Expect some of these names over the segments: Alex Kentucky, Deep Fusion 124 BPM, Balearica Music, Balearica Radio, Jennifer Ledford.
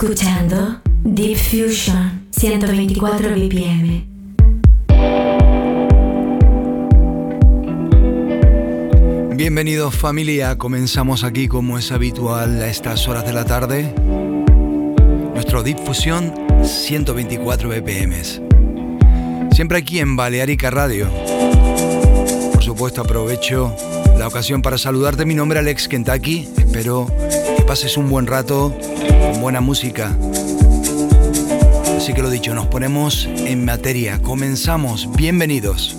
Escuchando Deep Fusion 124 BPM. Bienvenidos familia, comenzamos aquí como es habitual a estas horas de la tarde nuestro Deep Fusion 124 BPM. Siempre aquí en Balearica Radio. Por supuesto aprovecho la ocasión para saludarte, mi nombre es Alex Kentucky, espero que pases un buen rato con buena música. Así que lo dicho, nos ponemos en materia, comenzamos, bienvenidos.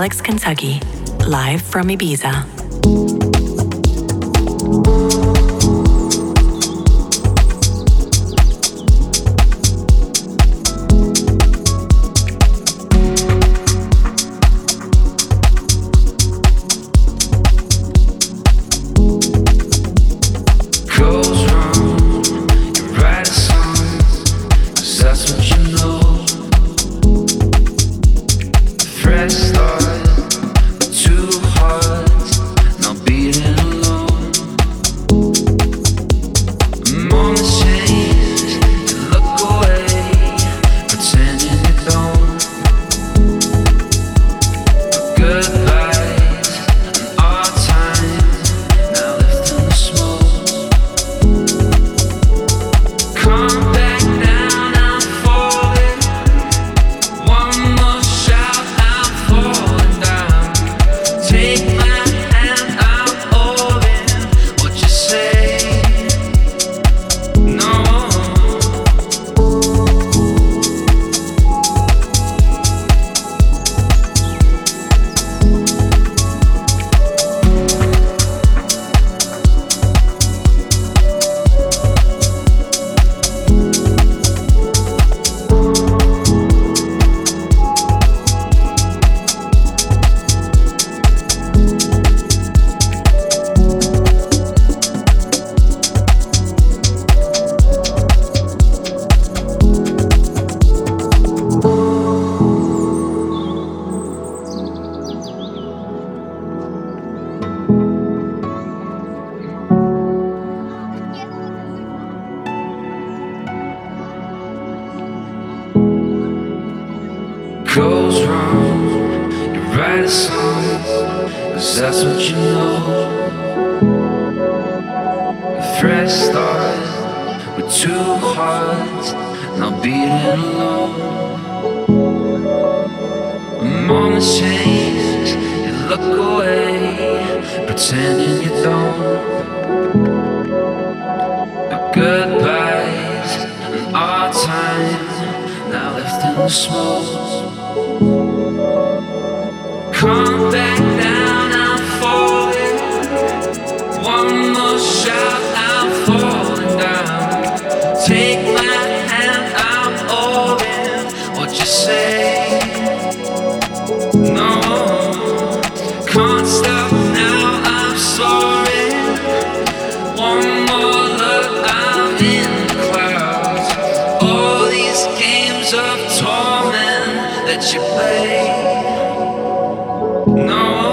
Alex Kentucky, live from Ibiza. That you play. No.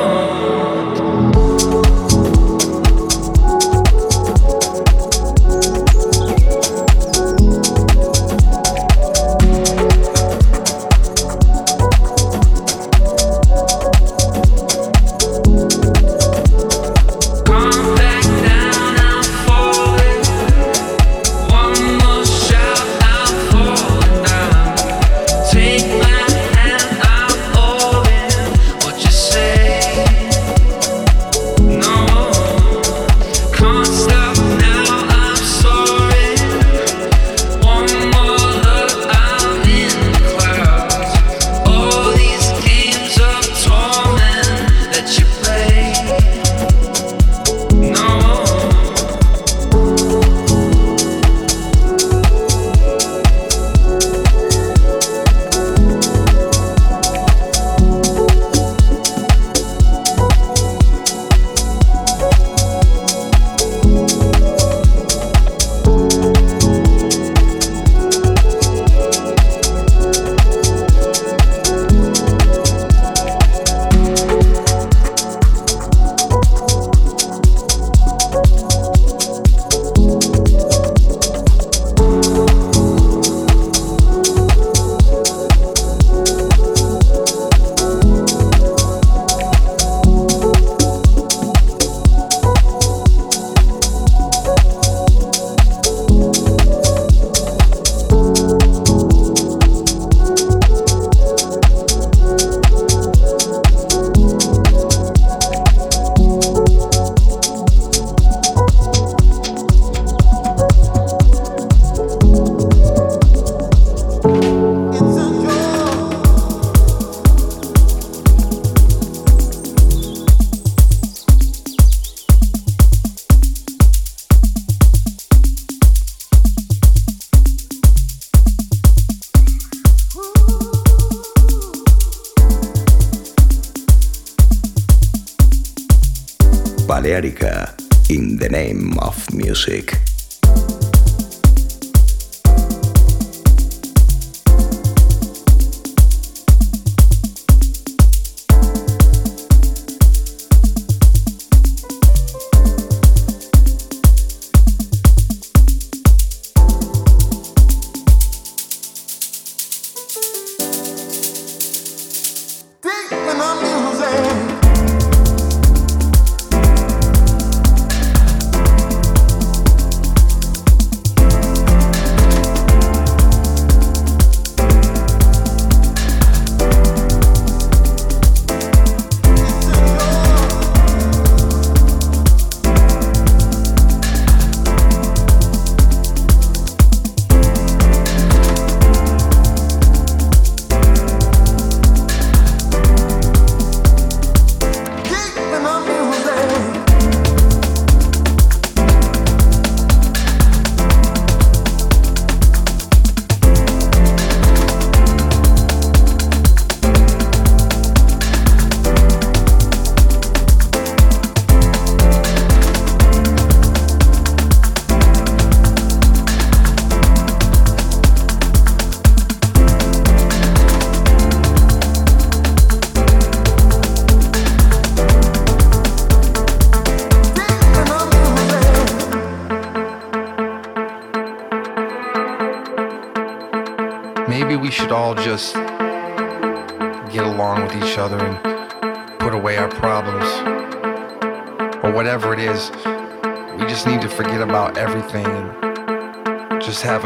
Balearica in the name of music.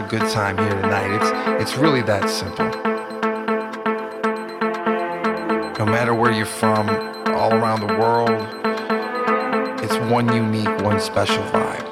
Good time here tonight. It's really that simple. No matter where you're from, all around the world, it's one unique, one special vibe.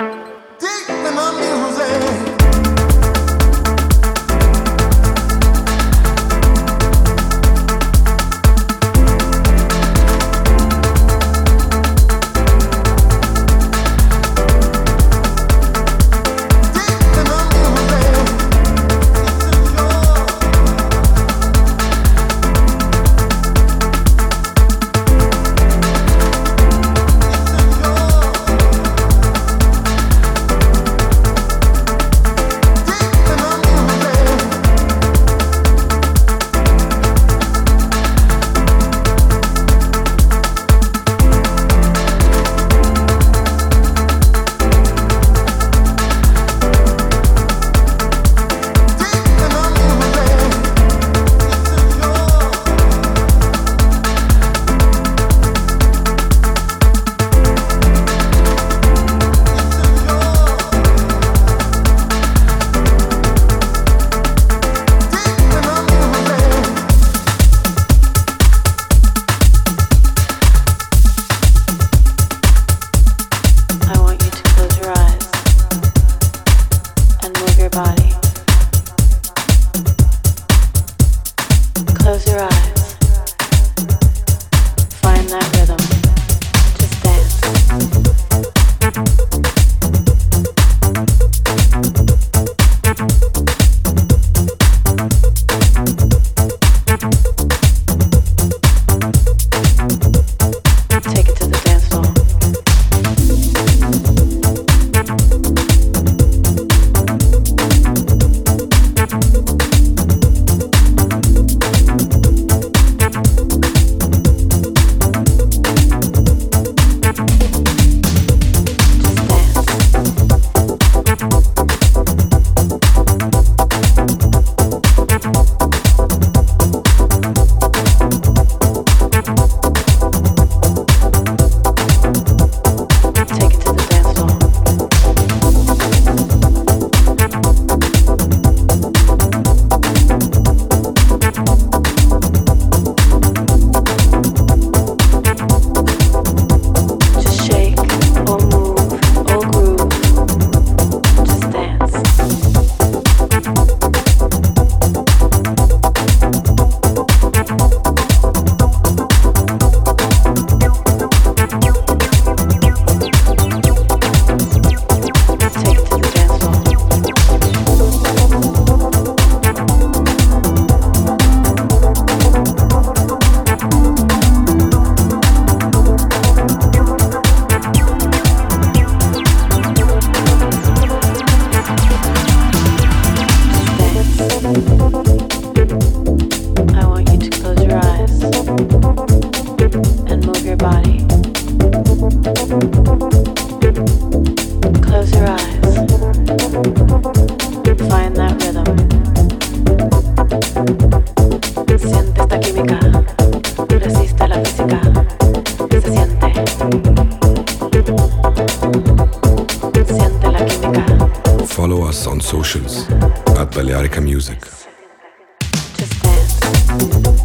us on socials at Balearica Music. Just dance.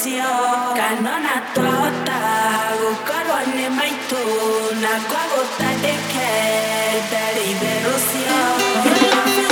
Sio canona tota gukorone maitu na kwagota deke deribero sio.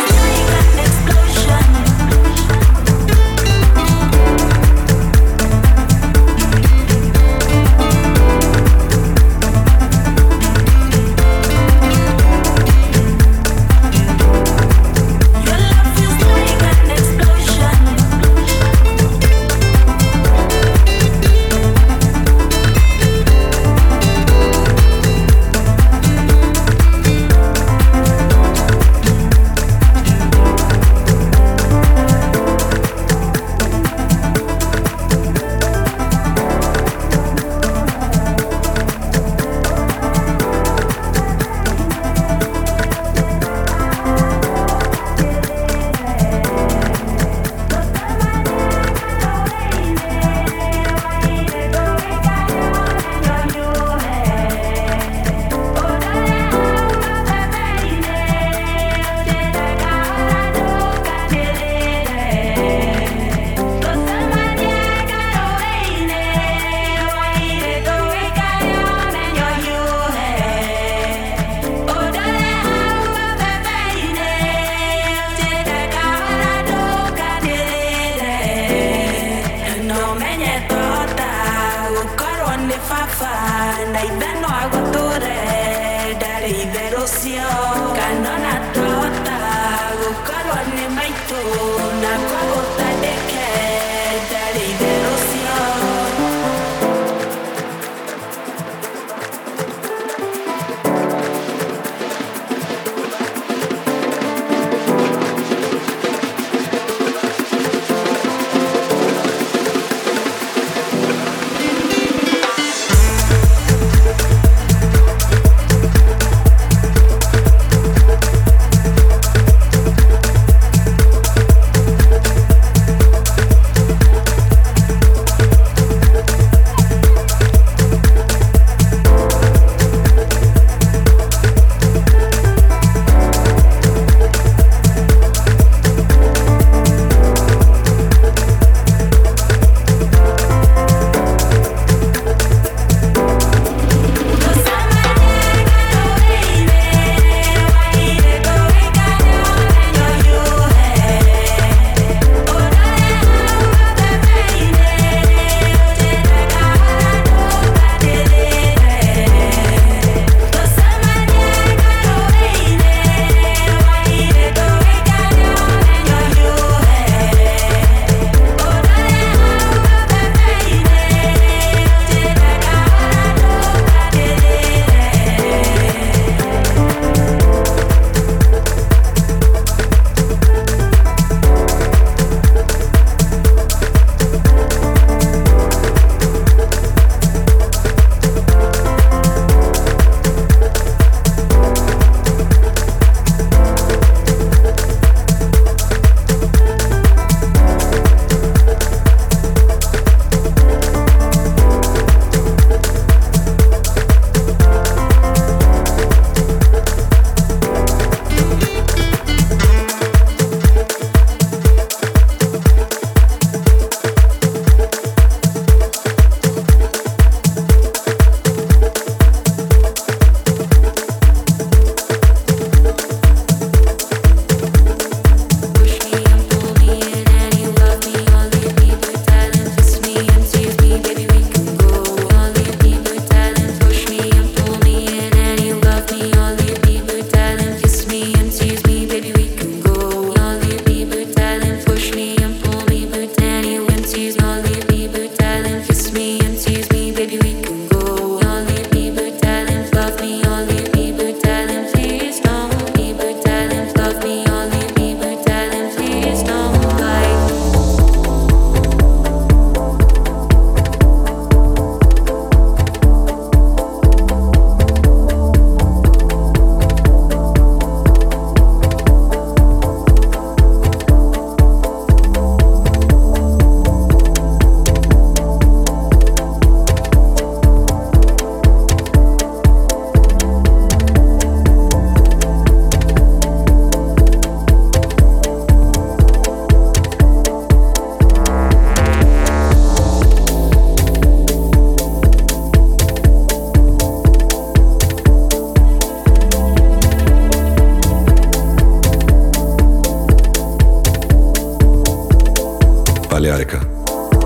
Balearica,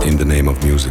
in the name of music.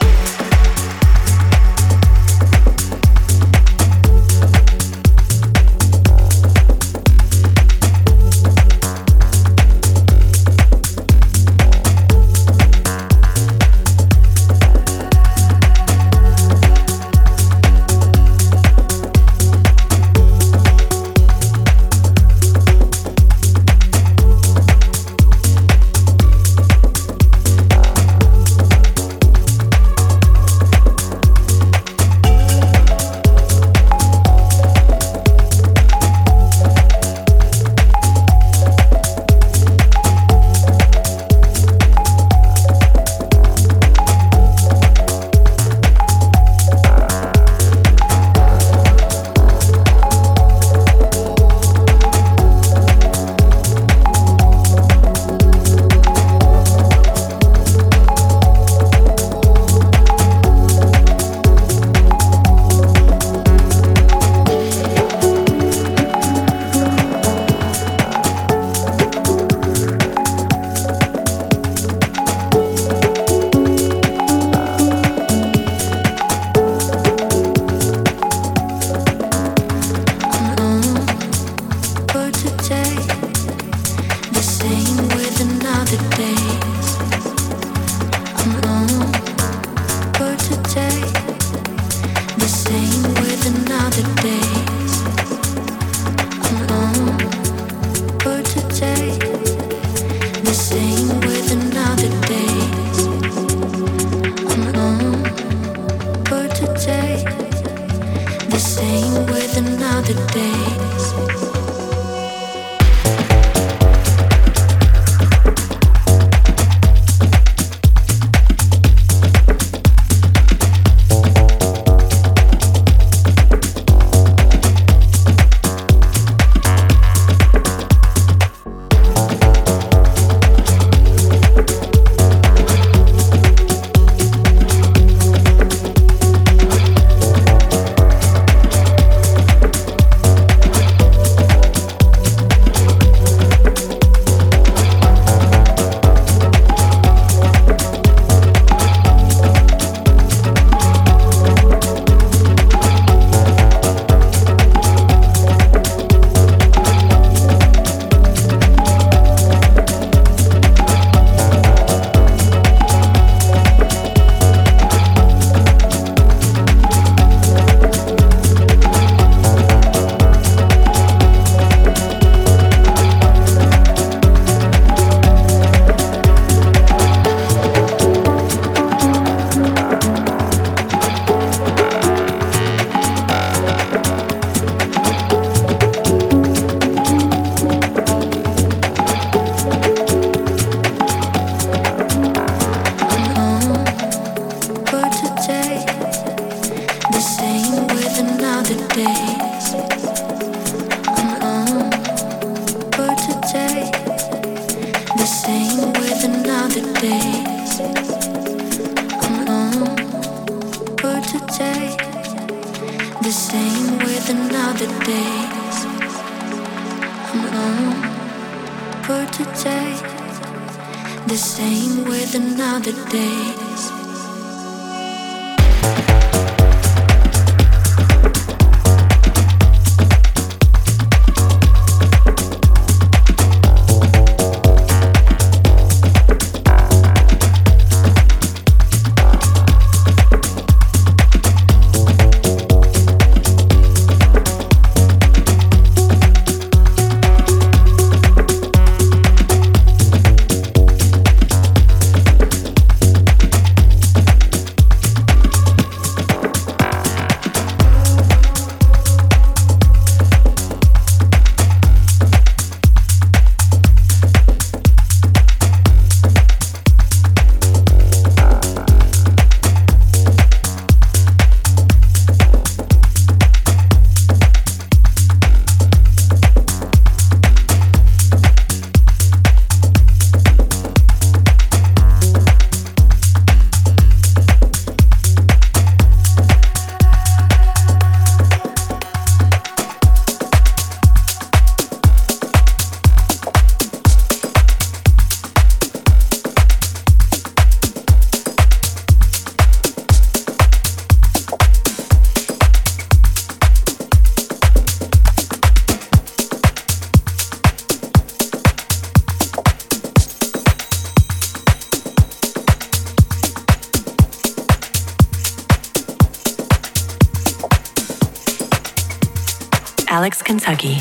Alex Kentucky,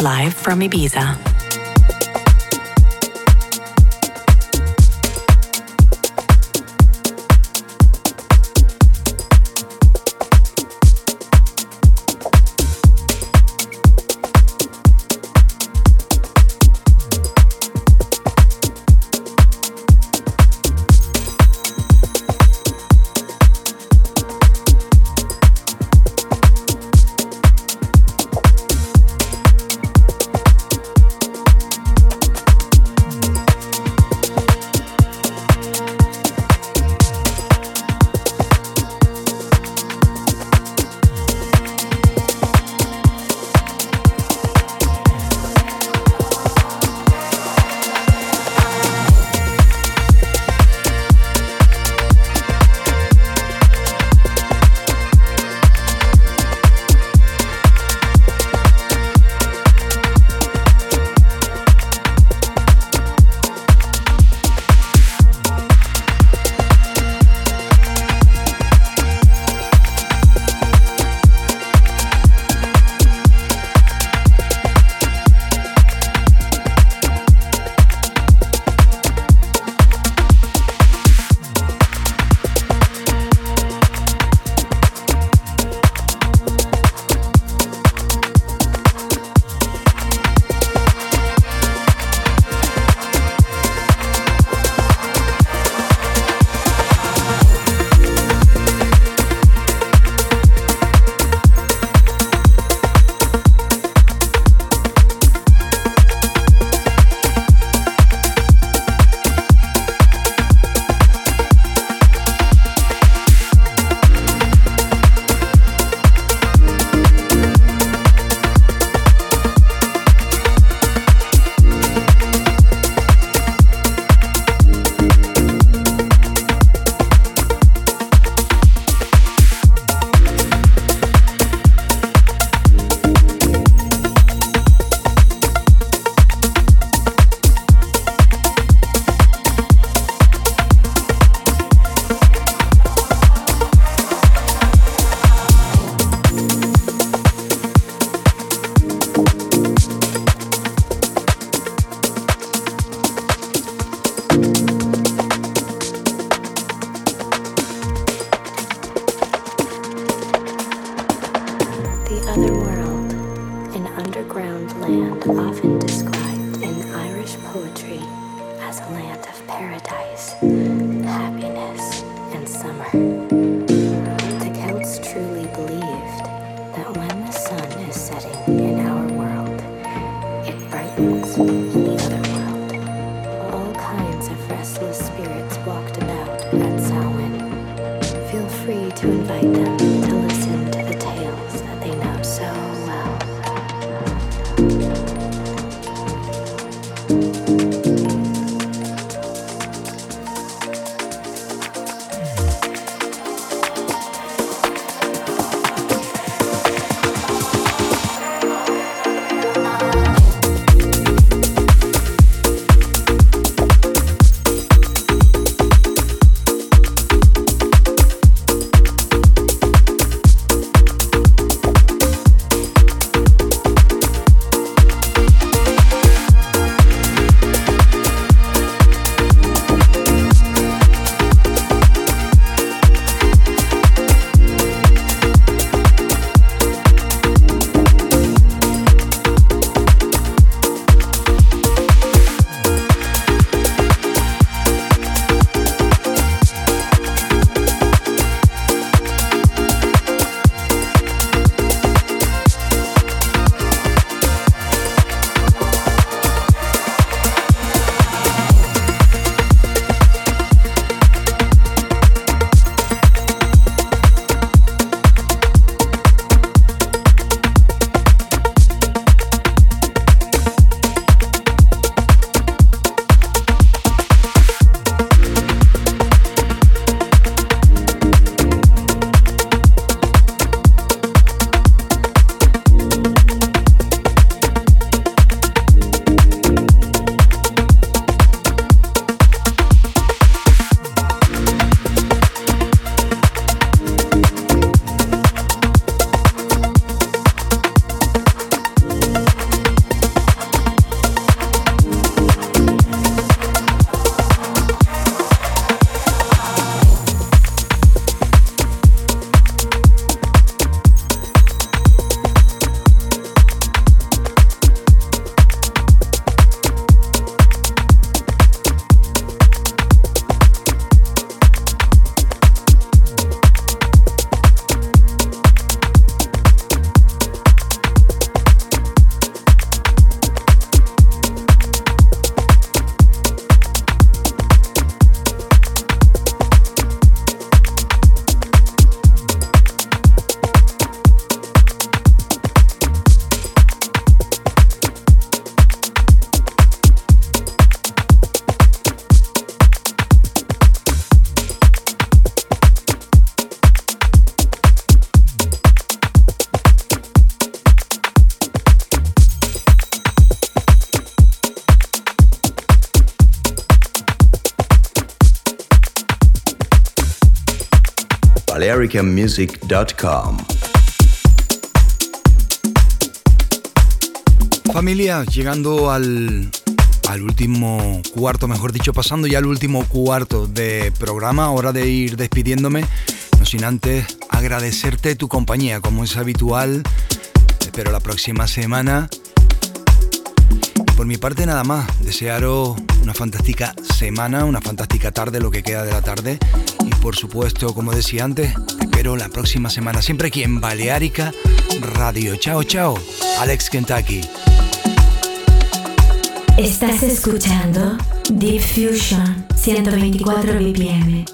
live from Ibiza. the other world, an underground land often described in Irish poetry as a land of paradise, happiness, and summer. The Celts truly believed that when the sun is setting in our world, it brightens in the other world. All kinds of restless spirits walked about at Samhain. Feel free to invite them to listen to the tales that they know so well. BalearicaMusic.com. Familia, llegando al último cuarto, mejor dicho, pasando ya al último cuarto de programa, hora de ir despidiéndome, no sin antes agradecerte tu compañía, como es habitual. Te espero la próxima semana. Por mi parte nada más, desearos una fantástica semana, una fantástica tarde, lo que queda de la tarde, y por supuesto, como decía antes, te espero la próxima semana, siempre aquí en Balearica Radio. Chao, chao. Alex Kentucky. Estás escuchando Deep Fusion 124 BPM.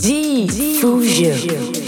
Deep Fusion.